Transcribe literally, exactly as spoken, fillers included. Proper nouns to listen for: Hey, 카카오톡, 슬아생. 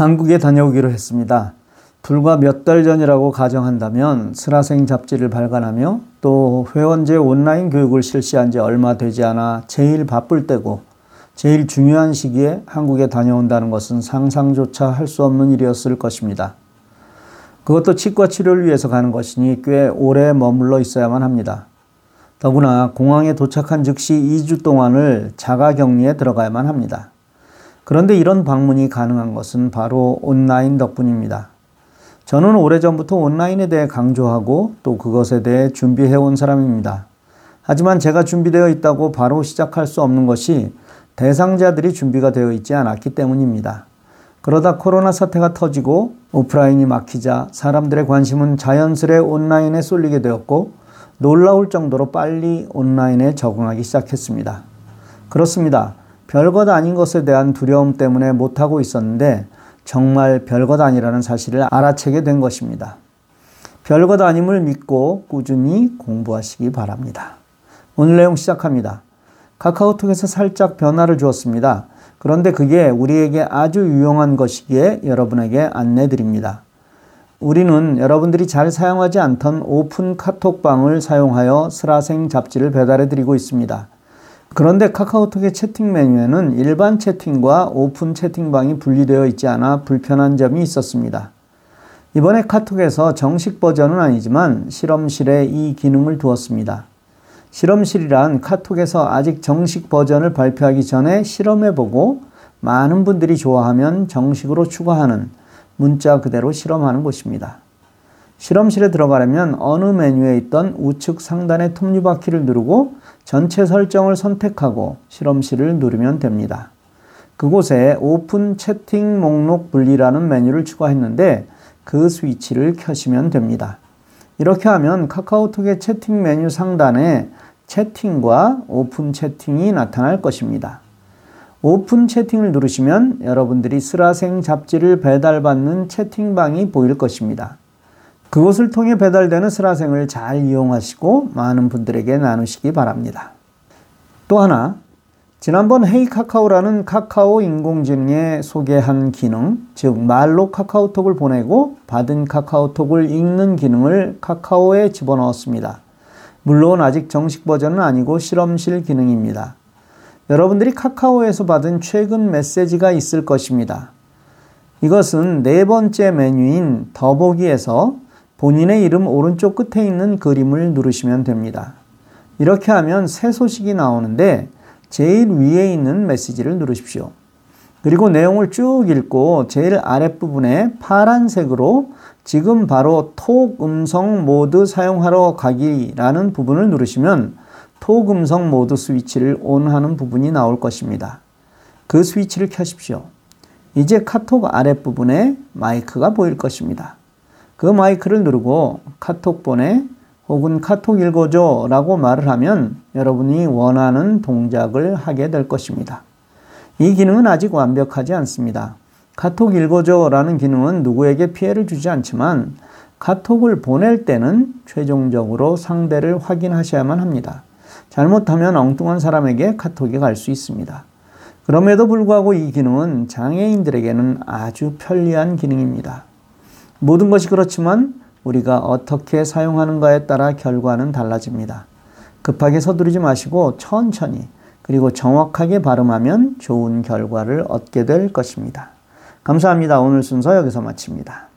한국에 다녀오기로 했습니다. 불과 몇 달 전이라고 가정한다면 슬아생 잡지를 발간하며 또 회원제 온라인 교육을 실시한 지 얼마 되지 않아 제일 바쁠 때고 제일 중요한 시기에 한국에 다녀온다는 것은 상상조차 할 수 없는 일이었을 것입니다. 그것도 치과 치료를 위해서 가는 것이니 꽤 오래 머물러 있어야만 합니다. 더구나 공항에 도착한 즉시 이 주 동안을 자가격리에 들어가야만 합니다. 그런데 이런 방문이 가능한 것은 바로 온라인 덕분입니다. 저는 오래전부터 온라인에 대해 강조하고 또 그것에 대해 준비해온 사람입니다. 하지만 제가 준비되어 있다고 바로 시작할 수 없는 것이 대상자들이 준비가 되어 있지 않았기 때문입니다. 그러다 코로나 사태가 터지고 오프라인이 막히자 사람들의 관심은 자연스레 온라인에 쏠리게 되었고 놀라울 정도로 빨리 온라인에 적응하기 시작했습니다. 그렇습니다. 별것 아닌 것에 대한 두려움 때문에 못하고 있었는데 정말 별것 아니라는 사실을 알아채게 된 것입니다. 별것 아님을 믿고 꾸준히 공부하시기 바랍니다. 오늘 내용 시작합니다. 카카오톡에서 살짝 변화를 주었습니다. 그런데 그게 우리에게 아주 유용한 것이기에 여러분에게 안내드립니다. 우리는 여러분들이 잘 사용하지 않던 오픈 카톡방을 사용하여 슬아생 잡지를 배달해드리고 있습니다. 그런데 카카오톡의 채팅 메뉴에는 일반 채팅과 오픈 채팅방이 분리되어 있지 않아 불편한 점이 있었습니다. 이번에 카톡에서 정식 버전은 아니지만 실험실에 이 기능을 두었습니다. 실험실이란 카톡에서 아직 정식 버전을 발표하기 전에 실험해보고 많은 분들이 좋아하면 정식으로 추가하는 문자 그대로 실험하는 곳입니다. 실험실에 들어가려면 어느 메뉴에 있던 우측 상단의 톱니바퀴를 누르고 전체 설정을 선택하고 실험실을 누르면 됩니다. 그곳에 오픈 채팅 목록 분리라는 메뉴를 추가했는데 그 스위치를 켜시면 됩니다. 이렇게 하면 카카오톡의 채팅 메뉴 상단에 채팅과 오픈 채팅이 나타날 것입니다. 오픈 채팅을 누르시면 여러분들이 슬아생 잡지를 배달받는 채팅방이 보일 것입니다. 그것을 통해 배달되는 슬아생을 잘 이용하시고 많은 분들에게 나누시기 바랍니다. 또 하나, 지난번 헤이 카카오라는 카카오 인공지능에 소개한 기능, 즉 말로 카카오톡을 보내고 받은 카카오톡을 읽는 기능을 카카오에 집어넣었습니다. 물론 아직 정식 버전은 아니고 실험실 기능입니다. 여러분들이 카카오에서 받은 최근 메시지가 있을 것입니다. 이것은 네 번째 메뉴인 더보기에서 본인의 이름 오른쪽 끝에 있는 그림을 누르시면 됩니다. 이렇게 하면 새 소식이 나오는데 제일 위에 있는 메시지를 누르십시오. 그리고 내용을 쭉 읽고 제일 아랫부분에 파란색으로 지금 바로 톡 음성 모드 사용하러 가기라는 부분을 누르시면 톡 음성 모드 스위치를 온하는 부분이 나올 것입니다. 그 스위치를 켜십시오. 이제 카톡 아랫부분에 마이크가 보일 것입니다. 그 마이크를 누르고 카톡 보내 혹은 카톡 읽어줘 라고 말을 하면 여러분이 원하는 동작을 하게 될 것입니다. 이 기능은 아직 완벽하지 않습니다. 카톡 읽어줘 라는 기능은 누구에게 피해를 주지 않지만 카톡을 보낼 때는 최종적으로 상대를 확인하셔야만 합니다. 잘못하면 엉뚱한 사람에게 카톡이 갈 수 있습니다. 그럼에도 불구하고 이 기능은 장애인들에게는 아주 편리한 기능입니다. 모든 것이 그렇지만 우리가 어떻게 사용하는가에 따라 결과는 달라집니다. 급하게 서두르지 마시고 천천히 그리고 정확하게 발음하면 좋은 결과를 얻게 될 것입니다. 감사합니다. 오늘 순서 여기서 마칩니다.